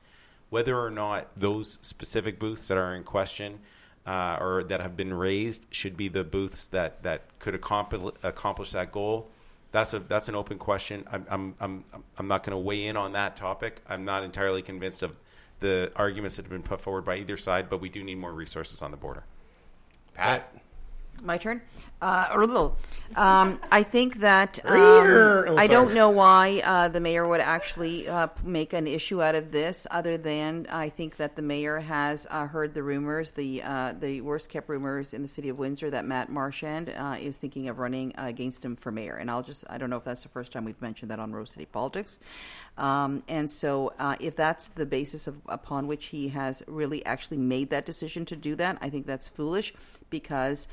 Whether or not those specific booths that are in question or that have been raised should be the booths that, could accomplish that goal, that's an open question. I'm not going to weigh in on that topic. I'm not entirely convinced of the arguments that have been put forward by either side, but we do need more resources on the border. Pat? My turn? I think that I don't know why the mayor would actually make an issue out of this, other than I think that the mayor has heard the rumors, the worst-kept rumors in the city of Windsor, that Matt Marchand is thinking of running against him for mayor. And I don't know if that's the first time we've mentioned that on Rose City Politics. And so if that's the basis upon which he has really actually made that decision to do that, I think that's foolish, because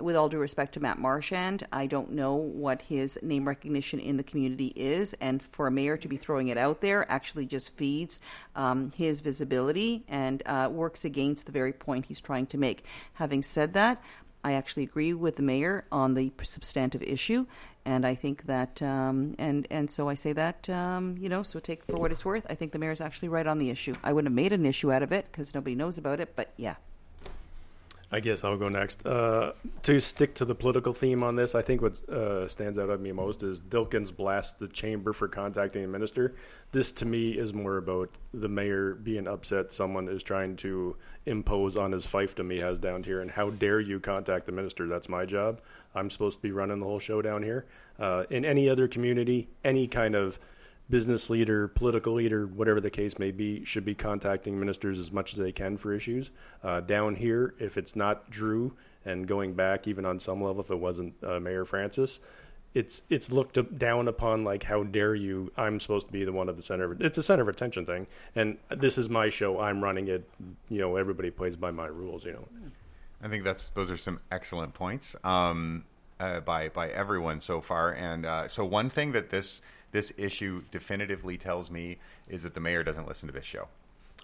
with all due respect to Matt Marchand, I don't know what his name recognition in the community is, and for a mayor to be throwing it out there actually just feeds his visibility and works against the very point he's trying to make. Having said that, I actually agree with the mayor on the substantive issue, and I think that, and so I say that, so take for what it's worth, I think the mayor's actually right on the issue. I wouldn't have made an issue out of it because nobody knows about it, but yeah. I guess I'll go next. To stick to the political theme on this, I think what stands out at me most is Dilkins blasts the chamber for contacting the minister. This, to me, is more about the mayor being upset someone is trying to impose on his fiefdom he has down here, and how dare you contact the minister? That's my job. I'm supposed to be running the whole show down here. In any other community, any kind of business leader, political leader, whatever the case may be, should be contacting ministers as much as they can for issues. Down here, if it's not Drew, and going back even on some level, if it wasn't Mayor Francis, it's looked down upon like, how dare you? I'm supposed to be the one at the center of it. It's a center of attention thing. And this is my show. I'm running it. Everybody plays by my rules, I think those are some excellent points by everyone so far. And so one thing that this issue definitively tells me is that the mayor doesn't listen to this show.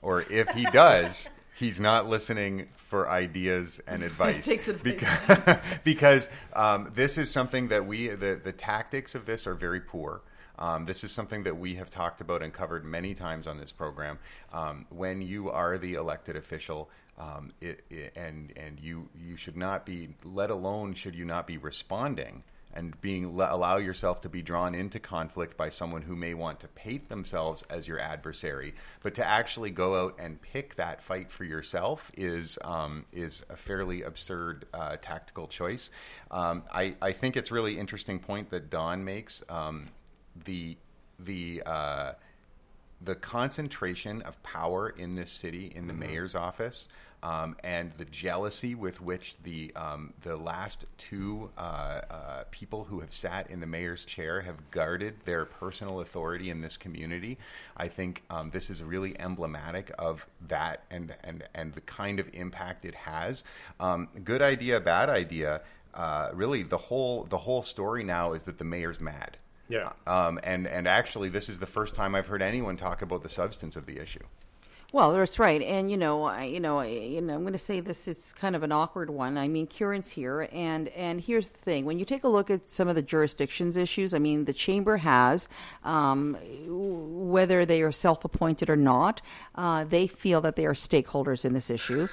Or if he does, he's not listening for ideas and advice. Takes advice. Because this is something that the tactics of this are very poor. This is something that we have talked about and covered many times on this program. When you are the elected official, you should not be, let alone should you not be responding, and allow yourself to be drawn into conflict by someone who may want to paint themselves as your adversary. But to actually go out and pick that fight for yourself is a fairly absurd tactical choice. I think it's really interesting point that Don makes, the concentration of power in this city in the mayor's office, and the jealousy with which the last two people who have sat in the mayor's chair have guarded their personal authority in this community. I think this is really emblematic of that and the kind of impact it has. Good idea, bad idea. Really, the whole story now is that the mayor's mad. Yeah. And actually, this is the first time I've heard anyone talk about the substance of the issue. Well, that's right, and I'm going to say this is kind of an awkward one. I mean, Kieran's here, and here's the thing: when you take a look at some of the jurisdictions issues, I mean, the chamber has, whether they are self-appointed or not, they feel that they are stakeholders in this issue.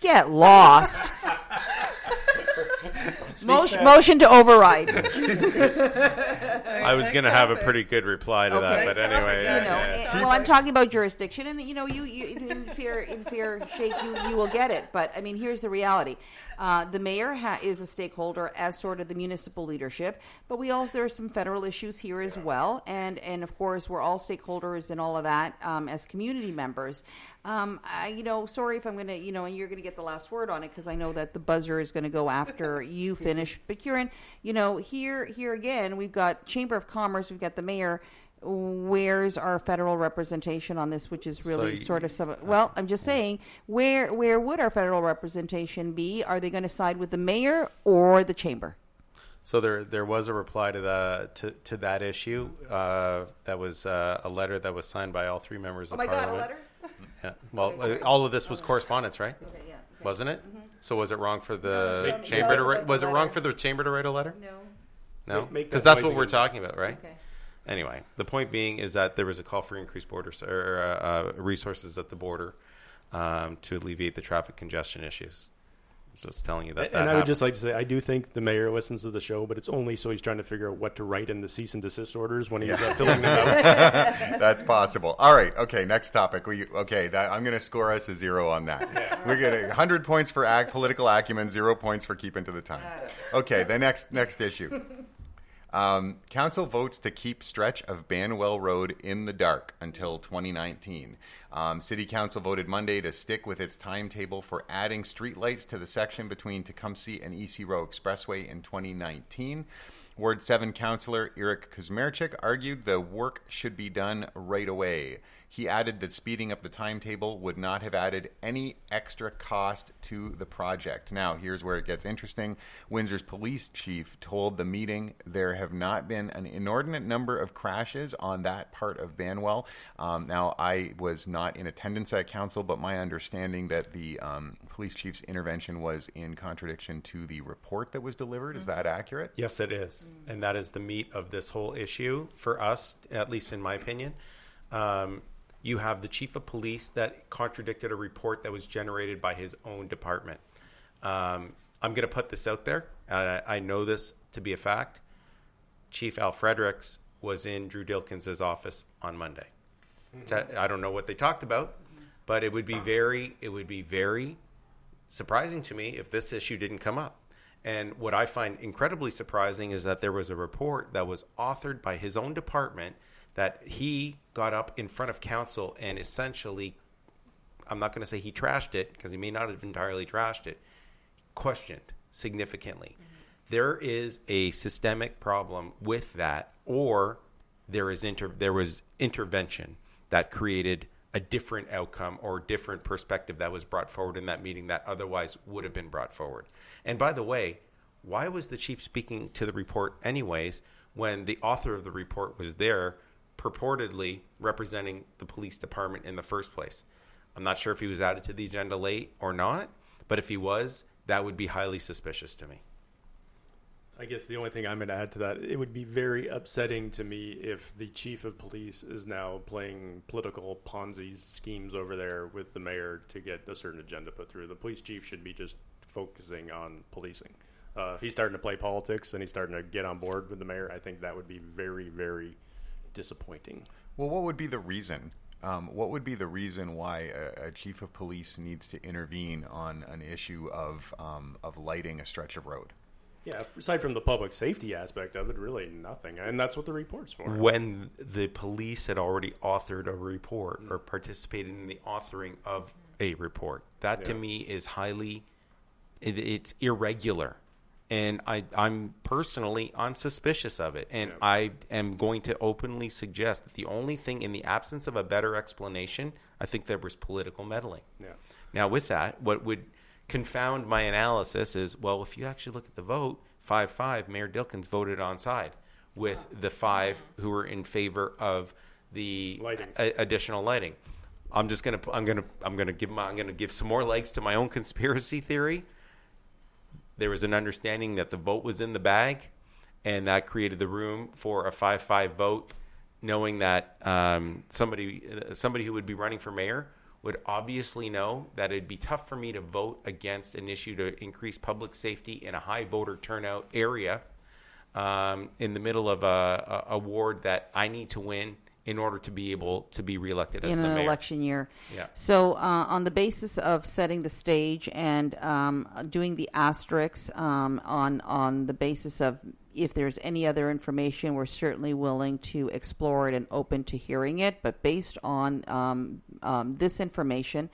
Get lost. Motion to override. I was going to have a pretty good reply to that, but anyway. Well, I'm talking about jurisdiction, and you in fair shake, you will get it. But I mean, here's the reality: the mayor is a stakeholder, as sort of the municipal leadership. But there are some federal issues here as well, and of course, we're all stakeholders and all of that as community members. Sorry if I'm going to, and you're going to get the last word on it, because I know that the buzzer is going to go after you finish. But Kieran, here again, we've got Chamber of Commerce, we've got the mayor. Where's our federal representation on this, which is really I'm just saying, where would our federal representation be? Are they going to side with the mayor or the chamber? So there was a reply to that issue. That was a letter that was signed by all three members of Parliament. Oh my God, a letter? Yeah. Well, all of this was correspondence, right? Okay, yeah. Wasn't it? Mm-hmm. So was it wrong for the chamber to write? Was it wrong for the chamber to write a letter? No, because that's what we're talking about, right? Okay. Anyway, the point being is that there was a call for increased border resources at the border to alleviate the traffic congestion issues. Just telling you that. And I would just like to say, I do think the mayor listens to the show, but it's only so he's trying to figure out what to write in the cease and desist orders when he's filling them out. That's possible. All right. Okay. Next topic. I'm going to score us a 0 on that. Yeah. We're getting 100 points for political acumen, 0 points for keeping to the time. Okay. The next issue. Council votes to keep stretch of Banwell Road in the dark until 2019. City Council voted Monday to stick with its timetable for adding streetlights to the section between Tecumseh and EC Row Expressway in 2019. Ward 7 Councillor Eric Kuzmerchik argued the work should be done right away. He added that speeding up the timetable would not have added any extra cost to the project. Now, here's where it gets interesting. Windsor's police chief told the meeting there have not been an inordinate number of crashes on that part of Banwell. Now, I was not in attendance at council, but my understanding that the police chief's intervention was in contradiction to the report that was delivered. Is that accurate? Yes, it is. And that is the meat of this whole issue for us, at least in my opinion. You have the chief of police that contradicted a report that was generated by his own department. I'm going to put this out there. I know this to be a fact. Chief Al Fredericks was in Drew Dilkins' office on Monday. Mm-hmm. I don't know what they talked about, but it would be very surprising to me if this issue didn't come up. And what I find incredibly surprising is that there was a report that was authored by his own department that he got up in front of council and essentially, I'm not going to say he trashed it because he may not have entirely trashed it, questioned significantly. Mm-hmm. There is a systemic problem with that, or there was intervention that created a different outcome or different perspective that was brought forward in that meeting that otherwise would have been brought forward. And by the way, why was the chief speaking to the report anyways when the author of the report was there purportedly representing the police department in the first place? I'm not sure if he was added to the agenda late or not, but if he was, that would be highly suspicious to me. I guess the only thing I'm going to add to that, it would be very upsetting to me if the chief of police is now playing political Ponzi schemes over there with the mayor to get a certain agenda put through. The police chief should be just focusing on policing. If he's starting to play politics and he's starting to get on board with the mayor, I think that would be very, very disappointing. Well, what would be the reason? What would be the reason why a chief of police needs to intervene on an issue of lighting a stretch of road? Yeah, aside from the public safety aspect of it, really nothing. And that's what the report's for. When the police had already authored a report or participated in the authoring of a report, that to me is highly, it's irregular. And I'm personally suspicious of it. And I am going to openly suggest that the only thing, in the absence of a better explanation, I think there was political meddling. Yeah. Now, with that, what would confound my analysis is, well, if you actually look at the vote, 5-5, Mayor Dilkins voted on side with the 5 who were in favor of the lighting. Additional lighting. I'm going to give some more legs to my own conspiracy theory. There was an understanding that the vote was in the bag, and that created the room for a 5-5 vote, knowing that somebody who would be running for mayor would obviously know that it'd be tough for me to vote against an issue to increase public safety in a high voter turnout area in the middle of a ward that I need to win in order to be able to be reelected as the mayor. In an election year. Yeah. So on the basis of setting the stage and doing the asterisks on the basis of if there's any other information, we're certainly willing to explore it and open to hearing it. But based on this information,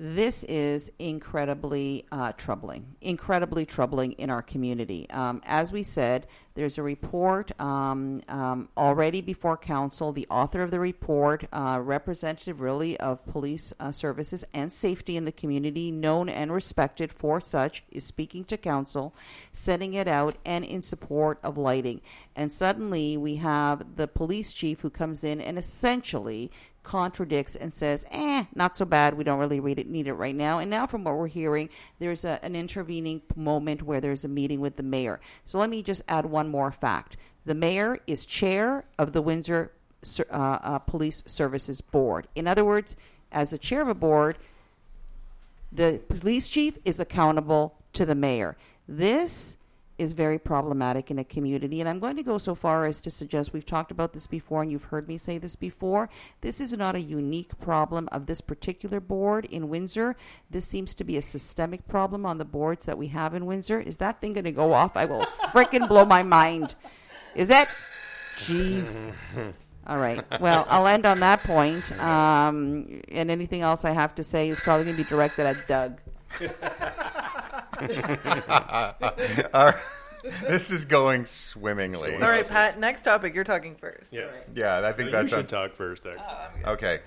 this is incredibly troubling in our community. As we said, there's a report already before council. The author of the report, representative really of police services and safety in the community, known and respected for such, is speaking to council, setting it out and in support of lighting. And suddenly we have the police chief who comes in and essentially contradicts and says, not so bad. We don't really need it right now. And now from what we're hearing, there's an intervening moment where there's a meeting with the mayor. So let me just add one more fact. The mayor is chair of the Windsor Police Services Board. In other words, as the chair of a board, the police chief is accountable to the mayor. This is very problematic in a community, and I'm going to go so far as to suggest, we've talked about this before and you've heard me say this before, this is not a unique problem of this particular board in Windsor. This seems to be a systemic problem on the boards that we have in Windsor. Is that thing going to go off? I will freaking blow my mind. Is it? Jeez. All right. Well, I'll end on that point. And anything else I have to say is probably going to be directed at Doug. All right. This is going swimmingly. All right, Pat, next topic. You're talking first. Yes. Right. Yeah, I think that's... You should talk first, actually. Okay.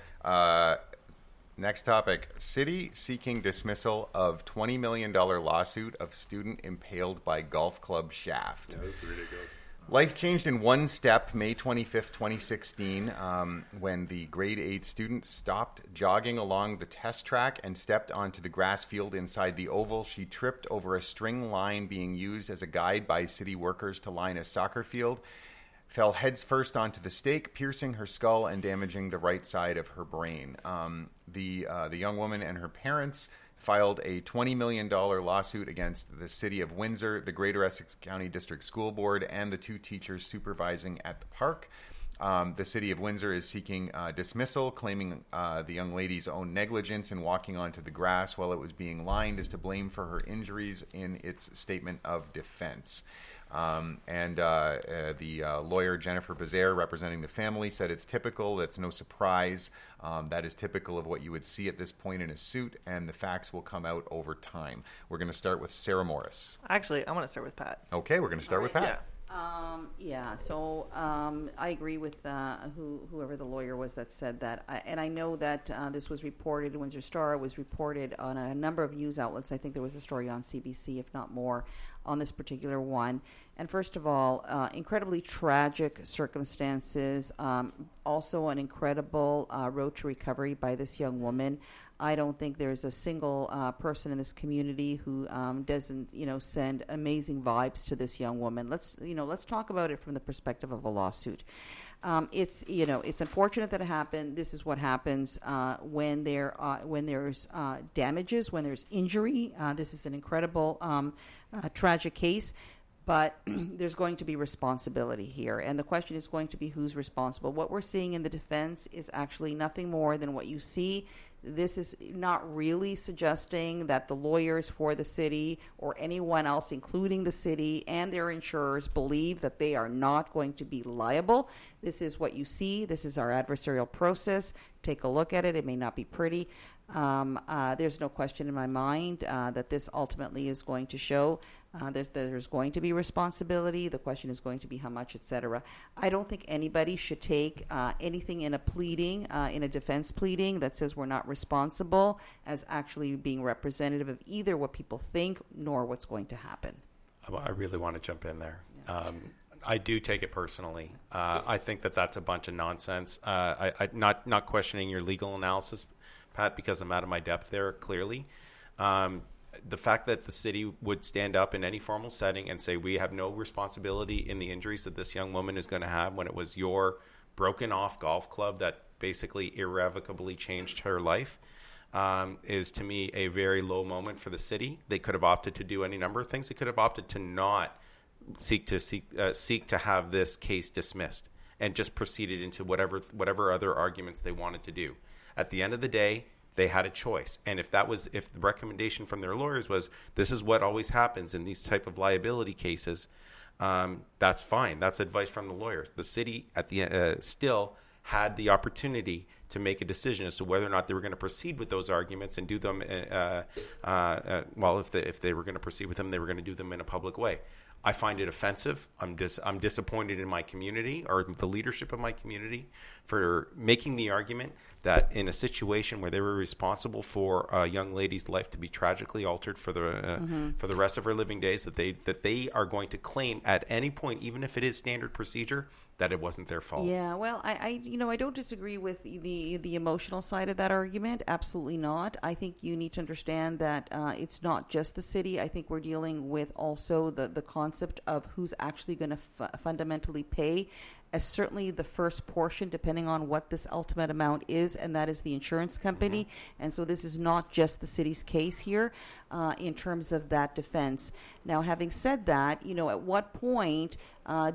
Next topic. City seeking dismissal of $20 million lawsuit of student impaled by golf club shaft. Yeah, that's ridiculous. Life changed in one step, May 25th, 2016, when the grade 8 student stopped jogging along the test track and stepped onto the grass field inside the oval. She tripped over a string line being used as a guide by city workers to line a soccer field, fell heads first onto the stake, piercing her skull and damaging the right side of her brain. The young woman and her parents filed a $20 million lawsuit against the City of Windsor, the Greater Essex County District School Board, and the two teachers supervising at the park. The City of Windsor is seeking dismissal, claiming the young lady's own negligence in walking onto the grass while it was being lined is to blame for her injuries in its statement of defense. The lawyer, Jennifer Bazaire, representing the family, said it's typical. That's no surprise. That is typical of what you would see at this point in a suit, and the facts will come out over time. We're going to start with Sarah Morris. Actually, I want to start with Pat. Okay, we're going to start with Pat. Yeah. I agree with whoever the lawyer was that said that. I know that this was reported, Windsor Star was reported on a number of news outlets. I think there was a story on CBC, if not more, on this particular one. And first of all, incredibly tragic circumstances, also an incredible road to recovery by this young woman. I don't think there's a single person in this community who doesn't, send amazing vibes to this young woman. Let's talk about it from the perspective of a lawsuit. It's unfortunate that it happened. This is what happens when there's damages, when there's injury. This is an incredible tragic case. But there's going to be responsibility here. And the question is going to be who's responsible. What we're seeing in the defense is actually nothing more than what you see. This is not really suggesting that the lawyers for the city or anyone else, including the city and their insurers, believe that they are not going to be liable. This is what you see. This is our adversarial process. Take a look at it. It may not be pretty. There's no question in my mind that this ultimately is going to show there's going to be responsibility. The question is going to be how much, etc. I don't think anybody should take anything in a pleading, in a defense pleading that says we're not responsible as actually being representative of either what people think nor what's going to happen. I really want to jump in there. Yeah. I do take it personally. I think that's a bunch of nonsense. I not questioning your legal analysis, Pat, because I'm out of my depth there, clearly. The fact that the city would stand up in any formal setting and say we have no responsibility in the injuries that this young woman is going to have when it was your broken-off golf club that basically irrevocably changed her life is, to me, a very low moment for the city. They could have opted to do any number of things. They could have opted to not seek to have this case dismissed and just proceeded into whatever other arguments they wanted to do. At the end of the day, they had a choice. And if the recommendation from their lawyers was, this is what always happens in these type of liability cases, that's fine. That's advice from the lawyers. The city at the still had the opportunity to make a decision as to whether or not they were going to proceed with those arguments and do them. If they were going to proceed with them, they were going to do them in a public way. I find it offensive. I'm disappointed in my community or the leadership of my community for making the argument that in a situation where they were responsible for a young lady's life to be tragically altered for the rest of her living days, that they are going to claim at any point, even if it is standard procedure, that it wasn't their fault. Yeah, well, I don't disagree with the emotional side of that argument. Absolutely not. I think you need to understand that it's not just the city. I think we're dealing with also the concept of who's actually going to fundamentally pay. As certainly the first portion, depending on what this ultimate amount is, and that is the insurance company. Mm-hmm. And so this is not just the city's case here in terms of that defense. Now, having said that, you know, at what point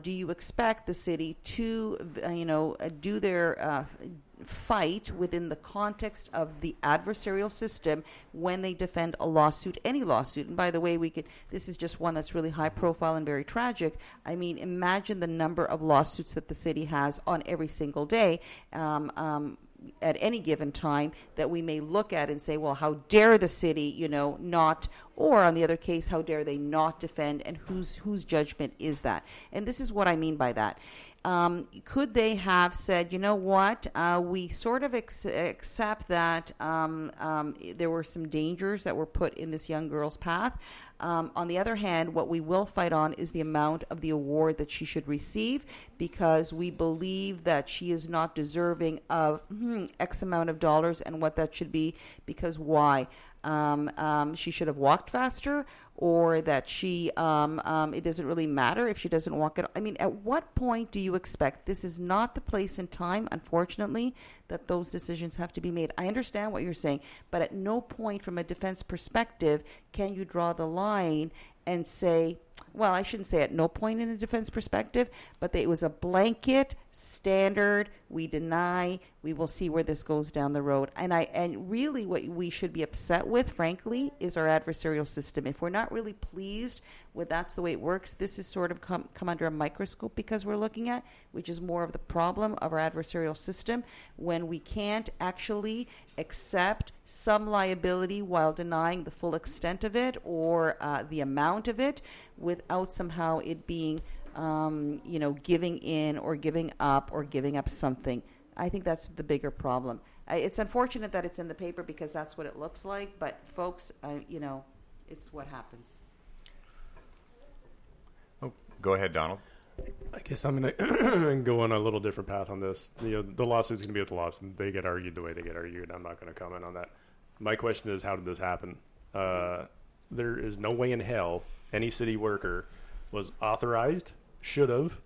do you expect the city to, do their fight within the context of the adversarial system when they defend a lawsuit, any lawsuit? And by the way, this is just one that's really high profile and very tragic. I mean, imagine the number of lawsuits that the city has on every single day at any given time that we may look at and say, well, how dare the city, not, or on the other case, how dare they not defend, and whose judgment is that? And this is what I mean by that. Could they have said, you know what, we sort of accept that there were some dangers that were put in this young girl's path. On the other hand, what we will fight on is the amount of the award that she should receive, because we believe that she is not deserving of X amount of dollars and what that should be, because why? She should have walked faster, or that she, it doesn't really matter if she doesn't walk at all. I mean, at what point do you expect? This is not the place and time, unfortunately, that those decisions have to be made. I understand what you're saying, but at no point from a defense perspective can you draw the line and say, well, I shouldn't say at no point in a defense perspective, but it was a blanket standard. We deny. We will see where this goes down the road. And really what we should be upset with, frankly, is our adversarial system. If we're not really pleased with that's the way it works, this is sort of come under a microscope, because we're looking at, which is more of the problem of our adversarial system, when we can't actually accept some liability while denying the full extent of it or the amount of it, without somehow it being, giving in or giving up or giving up something. I think that's the bigger problem. It's unfortunate that it's in the paper, because that's what it looks like. But folks, it's what happens. Oh, go ahead, Donald. I guess I'm going to go on a little different path on this. The lawsuit's going to be at the lawsuit. They get argued the way they get argued. I'm not going to comment on that. My question is, how did this happen? There is no way in hell any city worker was authorized, should have,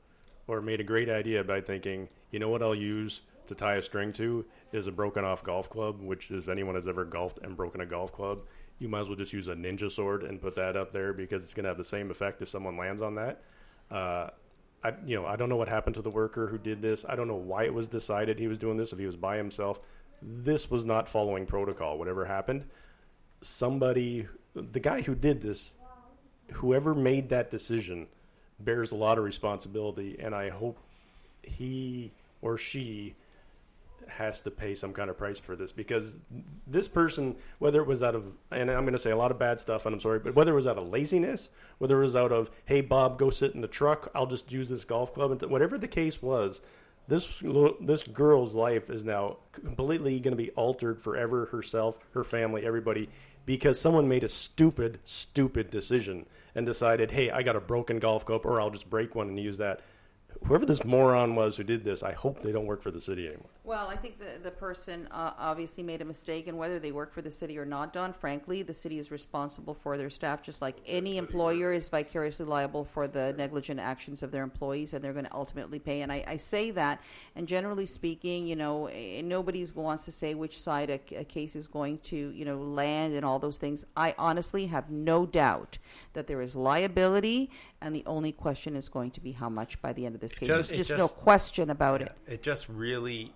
or made a great idea by thinking, you know what I'll use to tie a string to is a broken off golf club, which if anyone has ever golfed and broken a golf club, you might as well just use a ninja sword and put that up there, because it's going to have the same effect if someone lands on that. I don't know what happened to the worker who did this. I don't know why it was decided he was doing this, if he was by himself. This was not following protocol. Whatever happened, the guy who did this, whoever made that decision, bears a lot of responsibility, and I hope he or she has to pay some kind of price for this, because this person, whether it was out of, and I'm going to say a lot of bad stuff, and I'm sorry, but whether it was out of laziness, whether it was out of, hey, Bob, go sit in the truck, I'll just use this golf club, and whatever the case was, this girl's life is now completely going to be altered forever, herself, her family, everybody, because someone made a stupid, stupid decision and decided, hey, I got a broken golf club, or I'll just break one and use that. Whoever this moron was who did this, I hope they don't work for the city anymore. Well, I think the person obviously made a mistake, and whether they work for the city or not, Don, frankly, the city is responsible for their staff, just like any employer is vicariously liable for the negligent actions of their employees, and they're going to ultimately pay. And I say that, and generally speaking, nobody wants to say which side a case is going to, land and all those things. I honestly have no doubt that there is liability, and the only question is going to be how much by the end of this case. There's no question about it. It just really,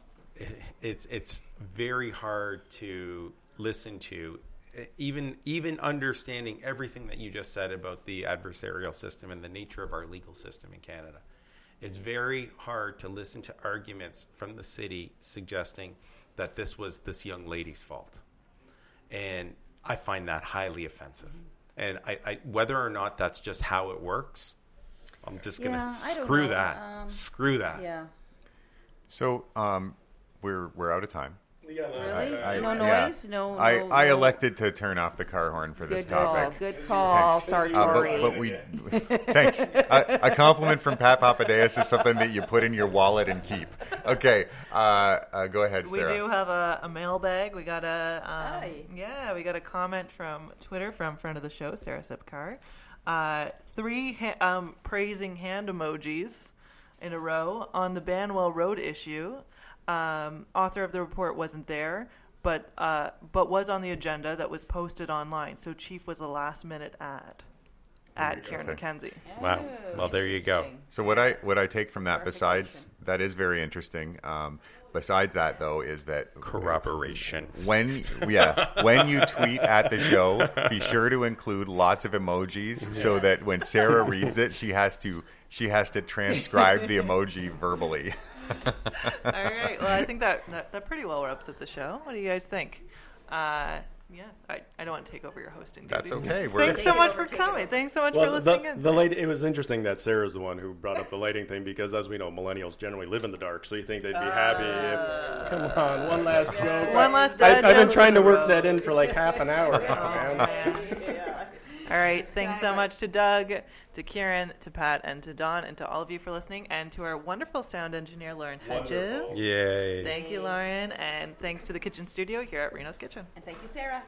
it's very hard to listen to, even understanding everything that you just said about the adversarial system and the nature of our legal system in Canada. It's very hard to listen to arguments from the city suggesting that this was this young lady's fault. And I find that highly offensive. And I whether or not that's just how it works, I'm just going to screw that. Screw that. Yeah. So we're out of time. Yeah, no, really? No noise? Yeah. No. I elected to turn off the car horn for this topic. Good call, Sartori. Thanks. A compliment from Pat Papadeas is something that you put in your wallet and keep. Okay. Go ahead, Sarah. We do have a mailbag. We got a comment from Twitter from friend of the show, Sarah Sipkar. Three praising hand emojis in a row on the Banwell Road issue. Author of the report wasn't there, but was on the agenda that was posted online. So Chief was a last-minute ad at Kieran McKenzie. Oh, wow. Well, there you go. So what I take from that, besides that, is very interesting. Besides that, though, is that corroboration. When you tweet at the show, be sure to include lots of emojis so that when Sarah reads it, she has to transcribe the emoji verbally. All right. Well, I think that pretty well wraps up the show. What do you guys think? I don't want to take over your hosting. That's okay. Thanks so much for coming. Thanks so much for listening in. It was interesting that Sarah's the one who brought up the lighting thing because, as we know, millennials generally live in the dark, so you think they'd be happy if... Come on, one last joke. One last dad I've been trying to work that in for like half an hour. All right. Thanks so much to Doug, to Kieran, to Pat, and to Don, and to all of you for listening, and to our wonderful sound engineer, Lauren Hedges. Yay. Thank you, Lauren, and thanks to the kitchen studio here at Reno's Kitchen. And thank you, Sarah.